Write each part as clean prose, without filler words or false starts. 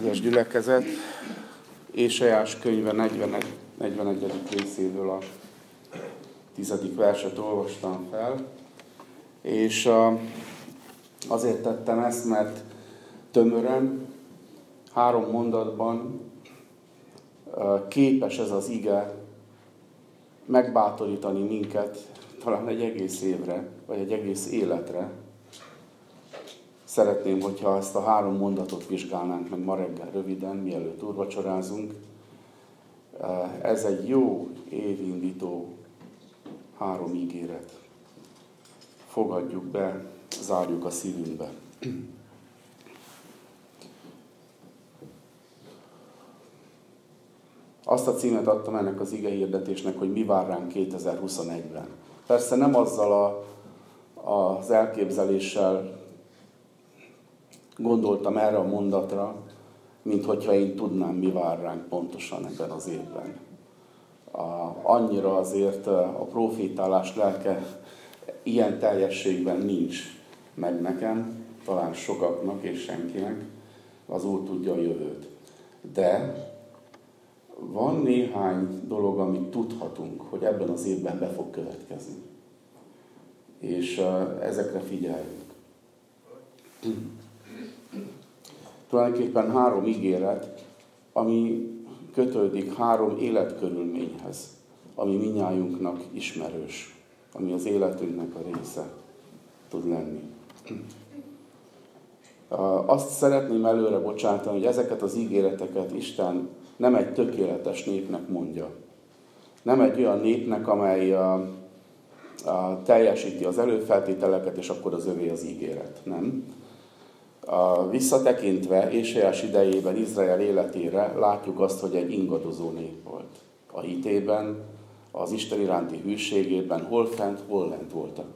Kedves gyülekezet, Ézsaiás könyve 41. részéből a 10. verset olvastam fel, és azért tettem ezt, mert tömören, 3 mondatban képes ez az ige megbátorítani minket talán egy egész évre, vagy egy egész életre. Szeretném, hogyha ezt a 3 mondatot vizsgálnánk meg ma reggel röviden, mielőtt úrvacsorázunk. Ez egy jó évindító 3 ígéret. Fogadjuk be, zárjuk a szívünkbe. Azt a címet adtam ennek az igehirdetésnek, hogy mi vár ránk 2021-ben. Persze nem azzal az elképzeléssel gondoltam erre a mondatra, mint hogyha én tudnám, mi vár ránk pontosan ebben az évben. Annyira azért a profétálás lelke ilyen teljességben nincs meg nekem, talán sokaknak és senkinek, az Úr tudja a jövőt. De van néhány dolog, amit tudhatunk, hogy ebben az évben be fog következni. És ezekre figyeljünk. Tulajdonképpen 3 ígéret, ami kötődik 3 életkörülményhez, ami mindnyájunknak ismerős, ami az életünknek a része tud lenni. Azt szeretném előre bocsátani, hogy ezeket az ígéreteket Isten nem egy tökéletes népnek mondja. Nem egy olyan népnek, amely teljesíti az előfeltételeket, és akkor az övé az ígéret. Nem. Visszatekintve Ézsaiás idejében, Izrael életére látjuk azt, hogy egy ingadozó nép volt. A hitében, az Isten iránti hűségében hol fent, hol lent voltak.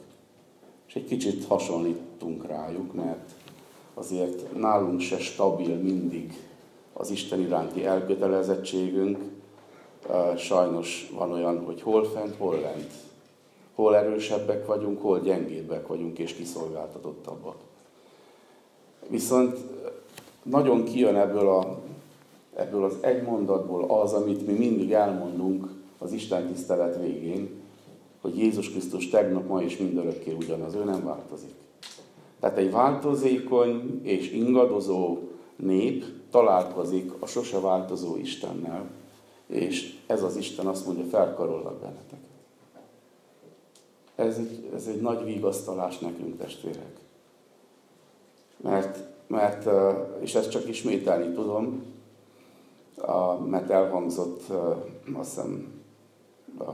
És egy kicsit hasonlítunk rájuk, mert azért nálunk se stabil mindig az Isten iránti elkötelezettségünk. Sajnos van olyan, hogy hol fent, hol lent. Hol erősebbek vagyunk, hol gyengébbek vagyunk és kiszolgáltatottabbak. Viszont nagyon kijön ebből az egy mondatból az, amit mi mindig elmondunk az Isten tisztelet végén, hogy Jézus Krisztus tegnap, ma és mindörökké ugyanaz, ő nem változik. Tehát egy változékony és ingadozó nép találkozik a sose változó Istennel, és ez az Isten azt mondja, felkarollak benneteket. Ez egy nagy vigasztalás nekünk, testvérek. Mert és ezt csak ismételni tudom, mert elhangzott azt hiszem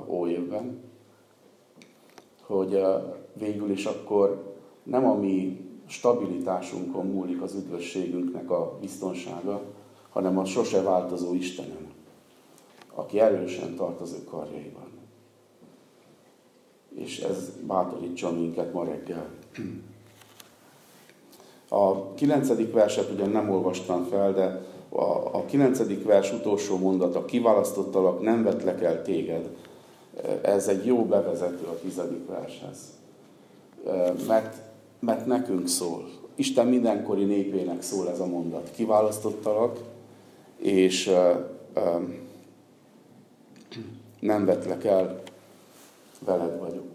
óévben, hogy végül is akkor nem a mi stabilitásunkon múlik az üdvösségünknek a biztonsága, hanem a sose változó Istenem, aki erősen tart az ő karjaiban. És ez bátorítsa minket ma reggel. A 9. verset ugyan nem olvastam fel, de a 9. vers utolsó mondata, kiválasztottalak, nem vetlek el téged. Ez egy jó bevezető a 10. vershez. Mert nekünk szól. Isten mindenkori népének szól ez a mondat. Kiválasztottalak, és nem vetlek el, veled vagyok.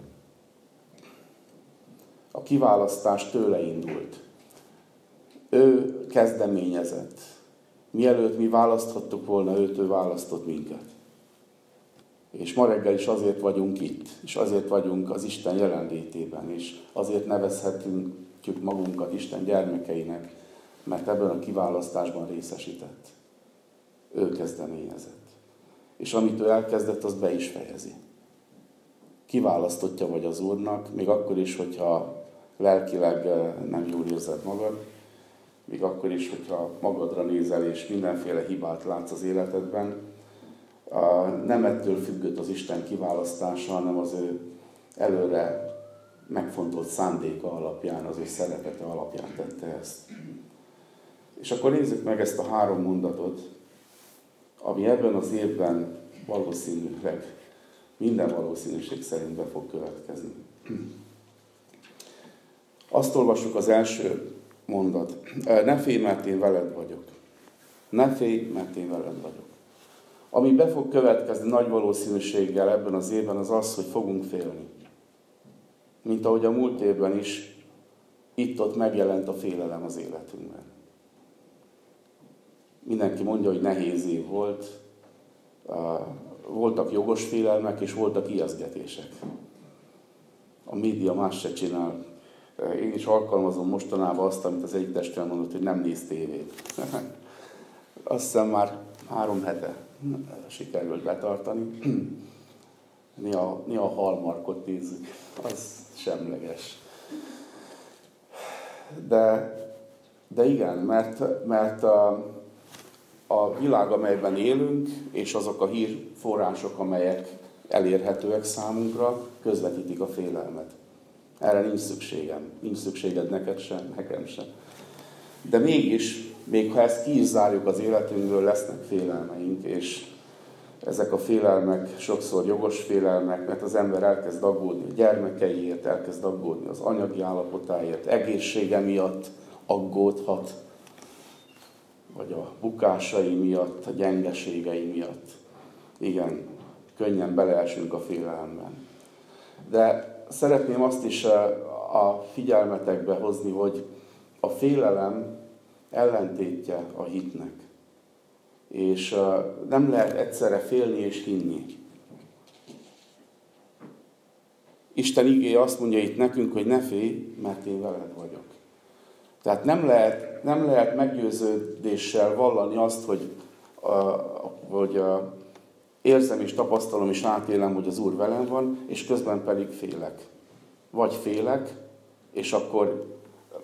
A kiválasztás tőle indult. Ő kezdeményezett. Mielőtt mi választhattuk volna őt, ő választott minket. És ma reggel is azért vagyunk itt, és azért vagyunk az Isten jelenlétében, és azért nevezhetünk magunkat Isten gyermekeinek, mert ebben a kiválasztásban részesített. Ő kezdeményezett. És amit ő elkezdett, az be is fejezi. Kiválasztottja vagy az Úrnak, még akkor is, hogyha lelkileg nem jól érzed magad, még akkor is, hogyha magadra nézel és mindenféle hibát látsz az életedben, nem ettől függött az Isten kiválasztása, hanem az ő előre megfontolt szándéka alapján, az ő szeretete alapján tette ezt. És akkor nézzük meg ezt a 3 mondatot, ami ebben az évben valószínűleg, minden valószínűség szerint be fog következni. Azt olvassuk az első mondat. Ne félj, mert én veled vagyok. Ne félj, mert én veled vagyok. Ami be fog következni nagy valószínűséggel ebben az évben, az az, hogy fogunk félni. Mint ahogy a múlt évben is, itt-ott megjelent a félelem az életünkben. Mindenki mondja, hogy nehéz év volt. Voltak jogos félelmek, és voltak ijesztgetések. A média más se csinál. Én is alkalmazom mostanában azt, amit az egyik testvérem mondott, hogy nem néz tévét. Azt hiszem már 3 hete sikerült betartani. Néha Hallmarkot nézzük, az semleges. De igen, mert a világ, amelyben élünk, és azok a hírforrások, amelyek elérhetőek számunkra, közvetítik a félelmet. Erre nincs szükségem. Nincs szükséged neked sem, nekem sem. De mégis, még ha ezt ki is zárjuk az életünkből, lesznek félelmeink, és ezek a félelmek sokszor jogos félelmek, mert az ember elkezd aggódni a gyermekeiért, elkezd aggódni az anyagi állapotáért, egészsége miatt aggódhat, vagy a bukásai miatt, a gyengeségei miatt. Igen, könnyen beleesünk a félelemben. De szeretném azt is a figyelmetekbe hozni, hogy a félelem ellentétje a hitnek. És nem lehet egyszerre félni és hinni. Isten igéje azt mondja itt nekünk, hogy ne félj, mert én veled vagyok. Tehát nem lehet meggyőződéssel vallani azt, hogy érzem és tapasztalom és átélem, hogy az Úr velem van, és közben pedig félek. Vagy félek, és akkor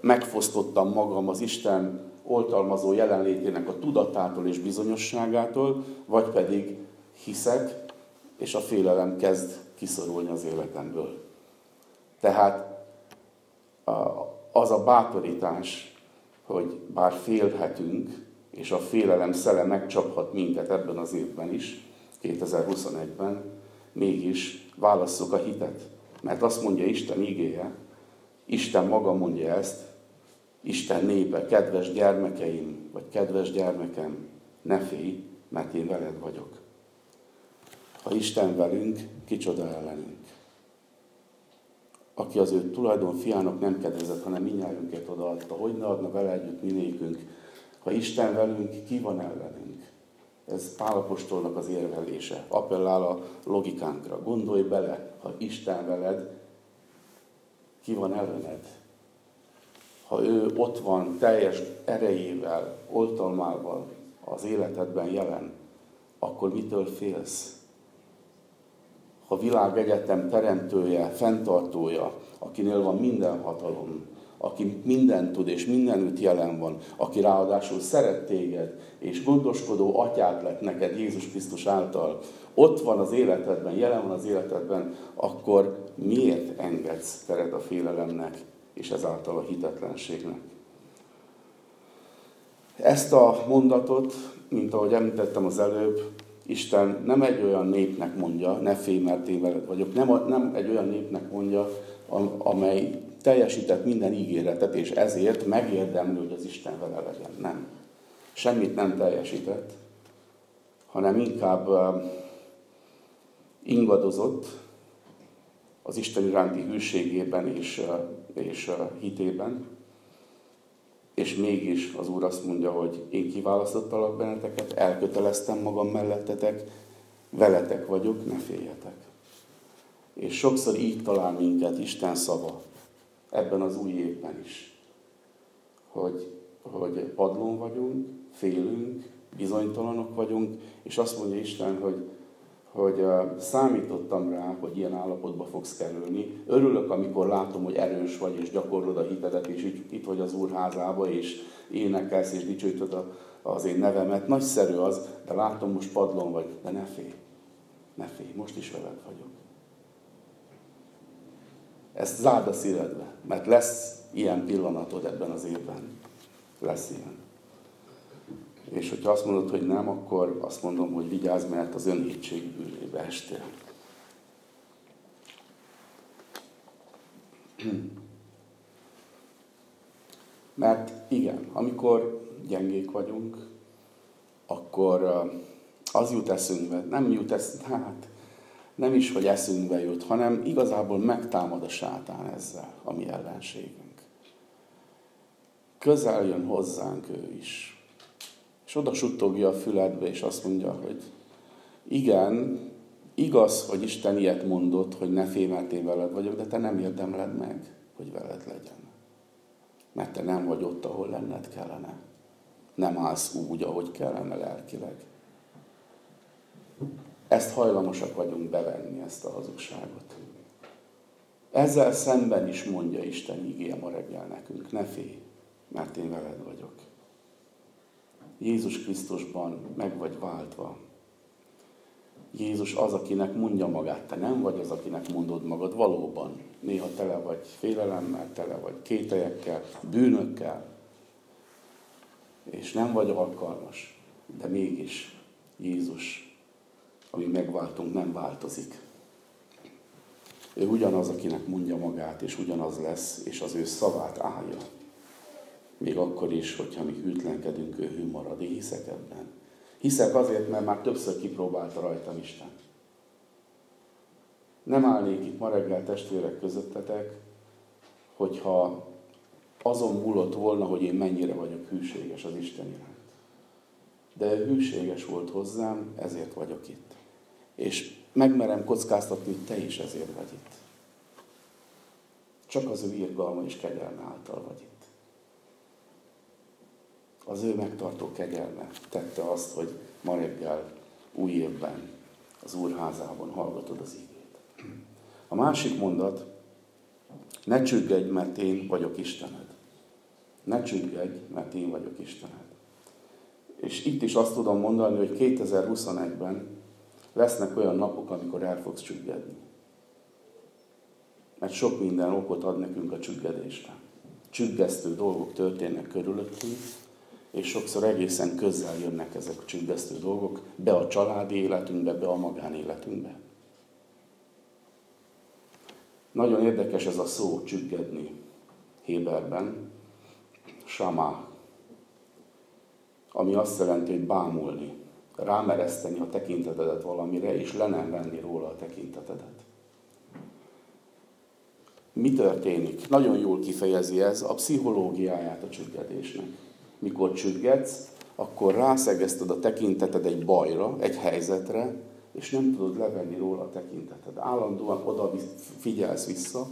megfosztottam magam az Isten oltalmazó jelenlétének a tudatától és bizonyosságától, vagy pedig hiszek, és a félelem kezd kiszorulni az életemből. Tehát az a bátorítás, hogy bár félhetünk, és a félelem szele megcsaphat minket ebben az évben is, 2021-ben, mégis válasszuk a hitet. Mert azt mondja Isten igéje, Isten maga mondja ezt, Isten népe, kedves gyermekeim, vagy kedves gyermekem, ne félj, mert én veled vagyok. Ha Isten velünk, kicsoda ellenünk. Aki az ő tulajdon fiának nem kedvezett, hanem mindnyájunkért odaadta, hogy ne adna vele együtt minékünk. Ha Isten velünk, ki van ellenünk? Ez Pál apostolnak az érvelése. Appellál a logikánkra. Gondolj bele, ha Isten veled, ki van ellened? Ha ő ott van teljes erejével, oltalmával az életedben jelen, akkor mitől félsz? A világegyetem teremtője, fenntartója, akinél van minden hatalom, aki mindent tud és mindenütt jelen van, aki ráadásul szeret téged, és gondoskodó atyád lett neked Jézus Krisztus által, ott van az életedben, jelen van az életedben, akkor miért engedsz teret a félelemnek, és ezáltal a hitetlenségnek? Ezt a mondatot, mint ahogy említettem az előbb, Isten nem egy olyan népnek mondja, ne félj, mert én veled vagyok, nem egy olyan népnek mondja, amely teljesített minden ígéretet, és ezért megérdemli, hogy az Isten vele legyen. Nem. Semmit nem teljesített, hanem inkább ingadozott az Isten iránti hűségében és hitében, és mégis az Úr azt mondja, hogy én kiválasztottalak benneteket, elköteleztem magam mellettetek, veletek vagyok, ne féljetek. És sokszor így talál minket Isten szava, ebben az új évben is, hogy padlón vagyunk, félünk, bizonytalanok vagyunk, és azt mondja Isten, hogy számítottam rá, hogy ilyen állapotba fogsz kerülni. Örülök, amikor látom, hogy erős vagy, és gyakorlod a hitedet, és itt vagy az Úr házába, és énekelsz, és dicsőíted az én nevemet. Nagyszerű az, de látom, most padlón vagy, de ne félj. Ne félj, most is veled vagyok. Ezt zárd a szívedbe, mert lesz ilyen pillanatod ebben az évben. Lesz ilyen. És hogyha azt mondod, hogy nem, akkor azt mondom, hogy vigyázz, mert az önhitség bűvébe estél. Mert igen, amikor gyengék vagyunk, akkor az jut eszünkbe, nem is, hogy eszünkbe jut, hanem igazából megtámad a sátán ezzel, a mi ellenségünk. Közel jön hozzánk ő is. És oda suttogja a füledbe, és azt mondja, hogy igen, igaz, hogy Isten ilyet mondott, hogy ne fémeltél veled vagyok, de te nem érdemled meg, hogy veled legyen. Mert te nem vagy ott, ahol lenned kellene. Nem állsz úgy, ahogy kellene lelkileg. Ezt hajlamosak vagyunk bevenni, ezt a hazugságot. Ezzel szemben is mondja Isten igéje ma reggel nekünk, ne félj, mert én veled vagyok. Jézus Krisztusban meg vagy váltva. Jézus az, akinek mondja magát, te nem vagy az, akinek mondod magad valóban. Néha tele vagy félelemmel, tele vagy kételyekkel, bűnökkel, és nem vagy alkalmas, de mégis Jézus, ami megváltunk, nem változik. Ő ugyanaz, akinek mondja magát, és ugyanaz lesz, és az ő szavát állja. Még akkor is, hogyha mi hűtlenkedünk, ő hű marad. Én hiszek ebben. Hiszek azért, mert már többször kipróbálta rajtam Isten. Nem állnék itt ma reggel testvérek közöttetek, hogyha azon múlott volna, hogy én mennyire vagyok hűséges az Isten iránt. De ő hűséges volt hozzám, ezért vagyok itt. És megmerem kockáztatni, hogy te is ezért vagy itt. Csak az ő irgalma és kegyelme által vagy itt. Az ő megtartó kegyelme tette azt, hogy ma reggel új évben az Úrházában hallgatod az igét. A másik mondat, ne csüggedj, mert én vagyok Istened. Ne csüggedj, mert én vagyok Istened. És itt is azt tudom mondani, hogy 2021-ben lesznek olyan napok, amikor el fogsz csüggedni. Mert sok minden okot ad nekünk a csüggedésre. Csüggesztő dolgok történnek körülöttünk, és sokszor egészen közel jönnek ezek a csüggesztő dolgok be a családi életünkbe, be a magánéletünkbe. Nagyon érdekes ez a szó, csüggedni héberben, samá, ami azt jelenti, hogy bámulni, rámereszteni a tekintetedet valamire, és le nem venni róla a tekintetedet. Mi történik? Nagyon jól kifejezi ez a pszichológiáját a csüggedésnek. Mikor csüggedsz, akkor rászegezted a tekinteted egy bajra, egy helyzetre, és nem tudod levenni róla a tekinteted. Állandóan oda figyelsz vissza,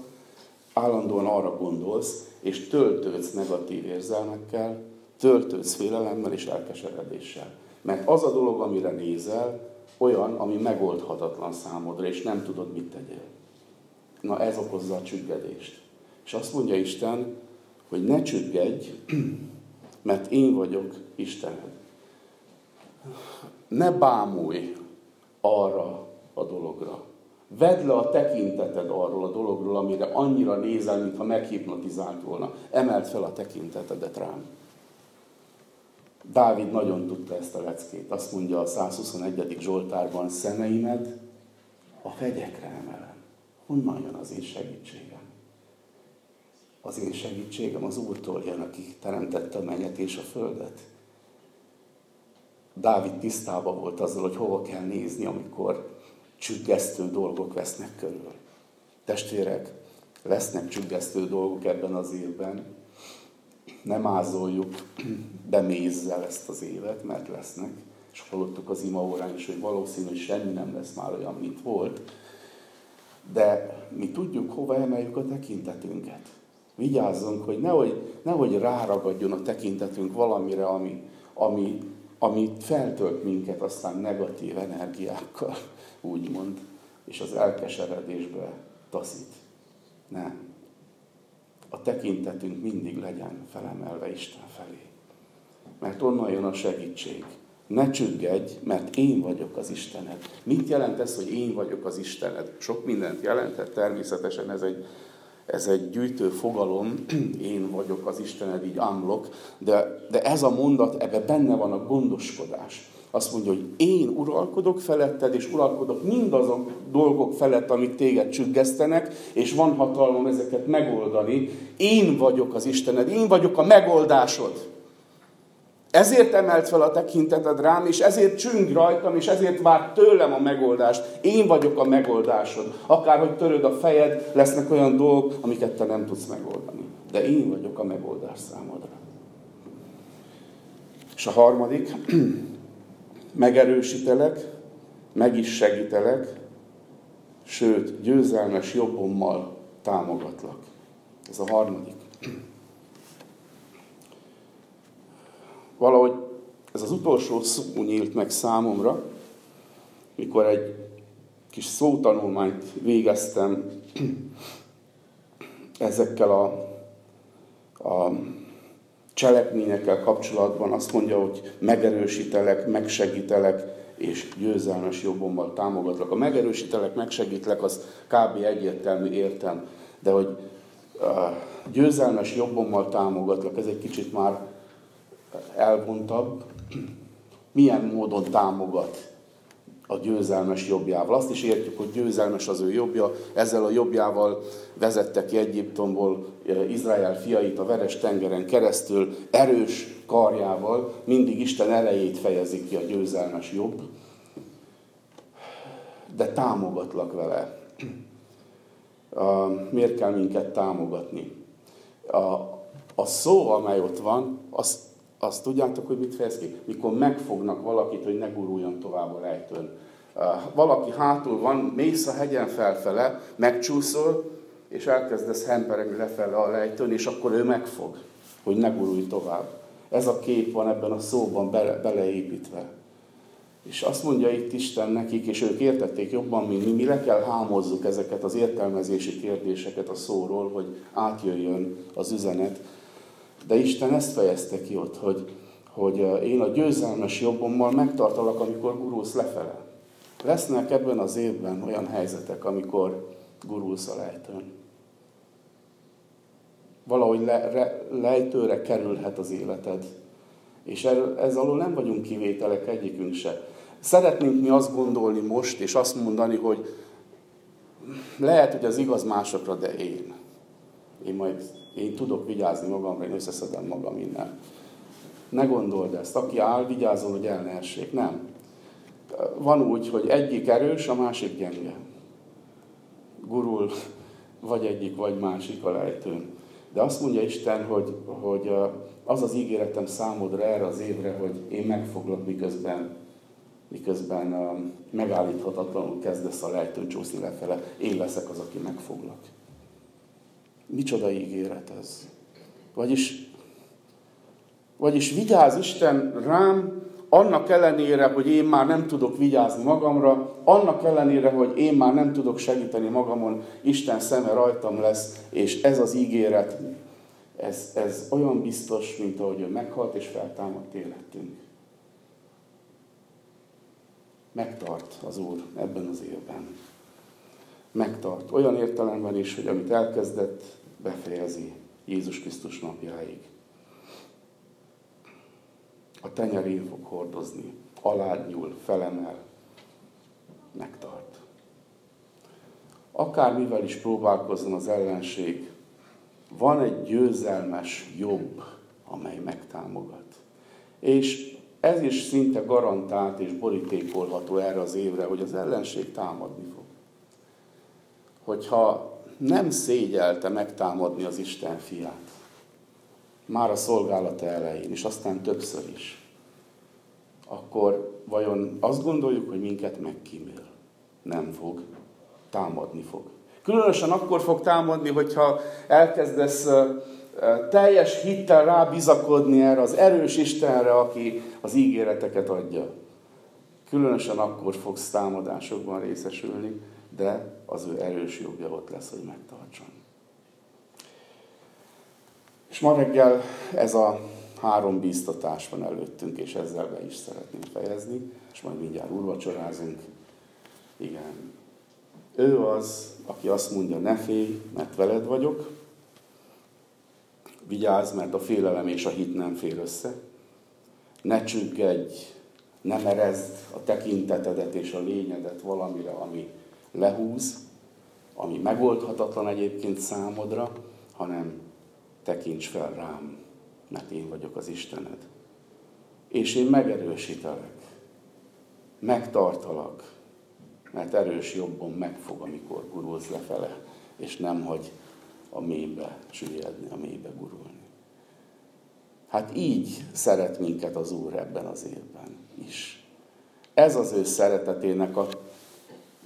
állandóan arra gondolsz, és töltődsz negatív érzelmekkel, töltődsz félelemmel és elkeseredéssel. Mert az a dolog, amire nézel, olyan, ami megoldhatatlan számodra, és nem tudod, mit tegyél. Na, ez okozza a csüggedést. És azt mondja Isten, hogy ne csüggedj, mert én vagyok Istened. Ne bámulj arra a dologra. Vedd le a tekinteted arról a dologról, amire annyira nézel, mintha meghipnotizált volna. Emeld fel a tekintetedet rám. Dávid nagyon tudta ezt a leckét. Azt mondja a 121. Zsoltárban, szemeimet a fegyekre emelem. Honnan jön az én segítségem? Az én segítségem az Úrtól jön, aki teremtette a mennyet és a földet. Dávid tisztában volt azzal, hogy hova kell nézni, amikor csüggesztő dolgok vesznek körül. Testvérek, lesznek csüggesztő dolgok ebben az évben. Nem ázoljuk be mézzel ezt az évet, mert lesznek. És hallottuk az imaórán is, hogy valószínű, hogy semmi nem lesz már olyan, mint volt. De mi tudjuk, hova emeljük a tekintetünket. Vigyázzunk, hogy nehogy ráragadjon a tekintetünk valamire, ami feltölt minket aztán negatív energiákkal, úgymond, és az elkeseredésbe taszít. Nem. A tekintetünk mindig legyen felemelve Isten felé. Mert onnan jön a segítség. Ne csüggedj, mert én vagyok az Istened. Mit jelent ez, hogy én vagyok az Istened? Sok mindent jelentett, természetesen ez egy gyűjtő fogalom, én vagyok az Istened, így ámlok, de ez a mondat, ebben benne van a gondoskodás. Azt mondja, hogy én uralkodok feletted, és uralkodok mindazon dolgok felett, amik téged csüggesztenek, és van hatalmam ezeket megoldani. Én vagyok az Istened, én vagyok a megoldásod. Ezért emelt fel a tekinteted rám, és ezért csüng rajtam, és ezért vár tőlem a megoldást. Én vagyok a megoldásod. Akárhogy töröd a fejed, lesznek olyan dolgok, amiket te nem tudsz megoldani. De én vagyok a megoldás számodra. És a harmadik, megerősítelek, meg is segítelek, sőt, győzelmes jobbommal támogatlak. Ez a harmadik. Valahogy ez az utolsó szó nyílt meg számomra, mikor egy kis szótanulmányt végeztem ezekkel a cselekményekkel kapcsolatban. Azt mondja, hogy megerősítelek, megsegítelek, és győzelmes jobbommal támogatlak. A megerősítelek, megsegítelek, az kb. Egyértelmű értem, de hogy győzelmes jobbommal támogatlak, ez egy kicsit már elvontabb. Milyen módon támogat a győzelmes jobbjával? Azt is értjük, hogy győzelmes az ő jobbja. Ezzel a jobbjával vezette ki Egyiptomból Izrael fiait a Veres-tengeren keresztül, erős karjával, mindig Isten erejét fejezi ki a győzelmes jobb. De támogatlak vele. Miért kell minket támogatni? A szó, amely ott van, azt tudjátok, hogy mit fejez ki? Mikor megfognak valakit, hogy ne guruljon tovább a rejtőn. Valaki hátul van, mész a hegyen felfele, megcsúszol, és elkezdesz hemperegni lefele a rejtőn, és akkor ő megfog, hogy ne gurulj tovább. Ez a kép van ebben a szóban beleépítve. És azt mondja itt Isten nekik, és ők értették jobban, mint mi, mire kell hámozzuk ezeket az értelmezési kérdéseket a szóról, hogy átjöjjön az üzenet. De Isten ezt fejezte ki ott, hogy én a győzelmes jobbommal megtartalak, amikor gurulsz lefele. Lesznek ebben az évben olyan helyzetek, amikor gurulsz a lejtőn. Valahogy lejtőre kerülhet az életed. És ez alól nem vagyunk kivételek egyikünk se. Szeretnénk mi azt gondolni most, és azt mondani, hogy lehet, hogy az igaz másokra, de én. Én tudok vigyázni magamra, én összeszedem magam innen. Ne gondold ezt. Aki áll, vigyázzon, hogy el ne essék. Nem. Van úgy, hogy egyik erős, a másik gyenge. Gurul vagy egyik, vagy másik a lejtőn. De azt mondja Isten, hogy az az ígéretem számodra erre az évre, hogy én megfoglak, miközben megállíthatatlanul kezdesz a lejtőn csúszni lefele. Én leszek az, aki megfoglak. Micsoda ígéret ez. Vagyis vigyáz Isten rám, annak ellenére, hogy én már nem tudok vigyázni magamra, annak ellenére, hogy én már nem tudok segíteni magamon, Isten szeme rajtam lesz, és ez az ígéret, ez olyan biztos, mint ahogy ő meghalt és feltámadt életünk. Megtart az Úr ebben az évben. Megtart. Olyan értelemben is, hogy amit elkezdett, befejezi Jézus Krisztus napjáig. A tenyerén fog hordozni, alágyúl, felemel, megtart. Akármivel is próbálkozzon az ellenség, van egy győzelmes jobb, amely megtámogat. És ez is szinte garantált és borítékolható erre az évre, hogy az ellenség támadni fog. Hogyha nem szégyelte megtámadni az Isten fiát, már a szolgálata elején, és aztán többször is, akkor vajon azt gondoljuk, hogy minket megkímél? Nem fog. Támadni fog. Különösen akkor fog támadni, hogyha elkezdesz teljes hittel rábizakodni erre az erős Istenre, aki az ígéreteket adja. Különösen akkor fogsz támadásokban részesülni, de az ő erős jobbja ott lesz, hogy megtartson. És ma reggel ez a 3 bíztatás van előttünk, és ezzel be is szeretném fejezni, és majd mindjárt úrvacsorázunk. Igen. Ő az, aki azt mondja, ne félj, mert veled vagyok. Vigyázz, mert a félelem és a hit nem fér össze. Ne csüggedj, ne merezd a tekintetedet és a lényedet valamire, ami lehúz, ami megoldhatatlan egyébként számodra, hanem tekints fel rám, mert én vagyok az Istened. és én megerősítelek, megtartalak, mert erős jobbon megfog, amikor gurulsz lefele, és nem hagy a mélybe süllyedni, a mélybe gurulni. Hát így szeret minket az Úr ebben az évben is. Ez az ő szeretetének a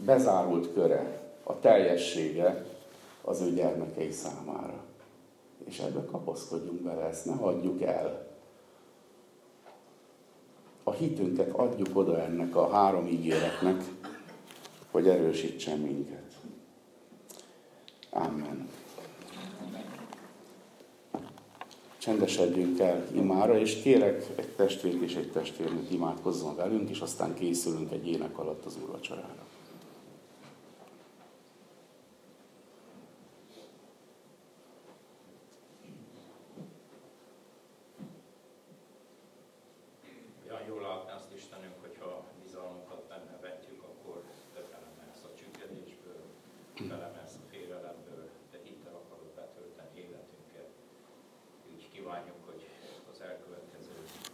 bezárult köre, a teljessége az ő gyermekei számára. És ebbe kapaszkodjunk bele, ezt ne hagyjuk el. A hitünket adjuk oda ennek a 3 ígéretnek, hogy erősítsen minket. Amen. Csendesedjünk el imára, és kérek egy testvért és egy testvérnőt imádkozzon velünk, és aztán készülünk egy ének alatt az úrvacsorára. Jól látni azt, Istenünk, hogyha bizalmunkat benne vetjük.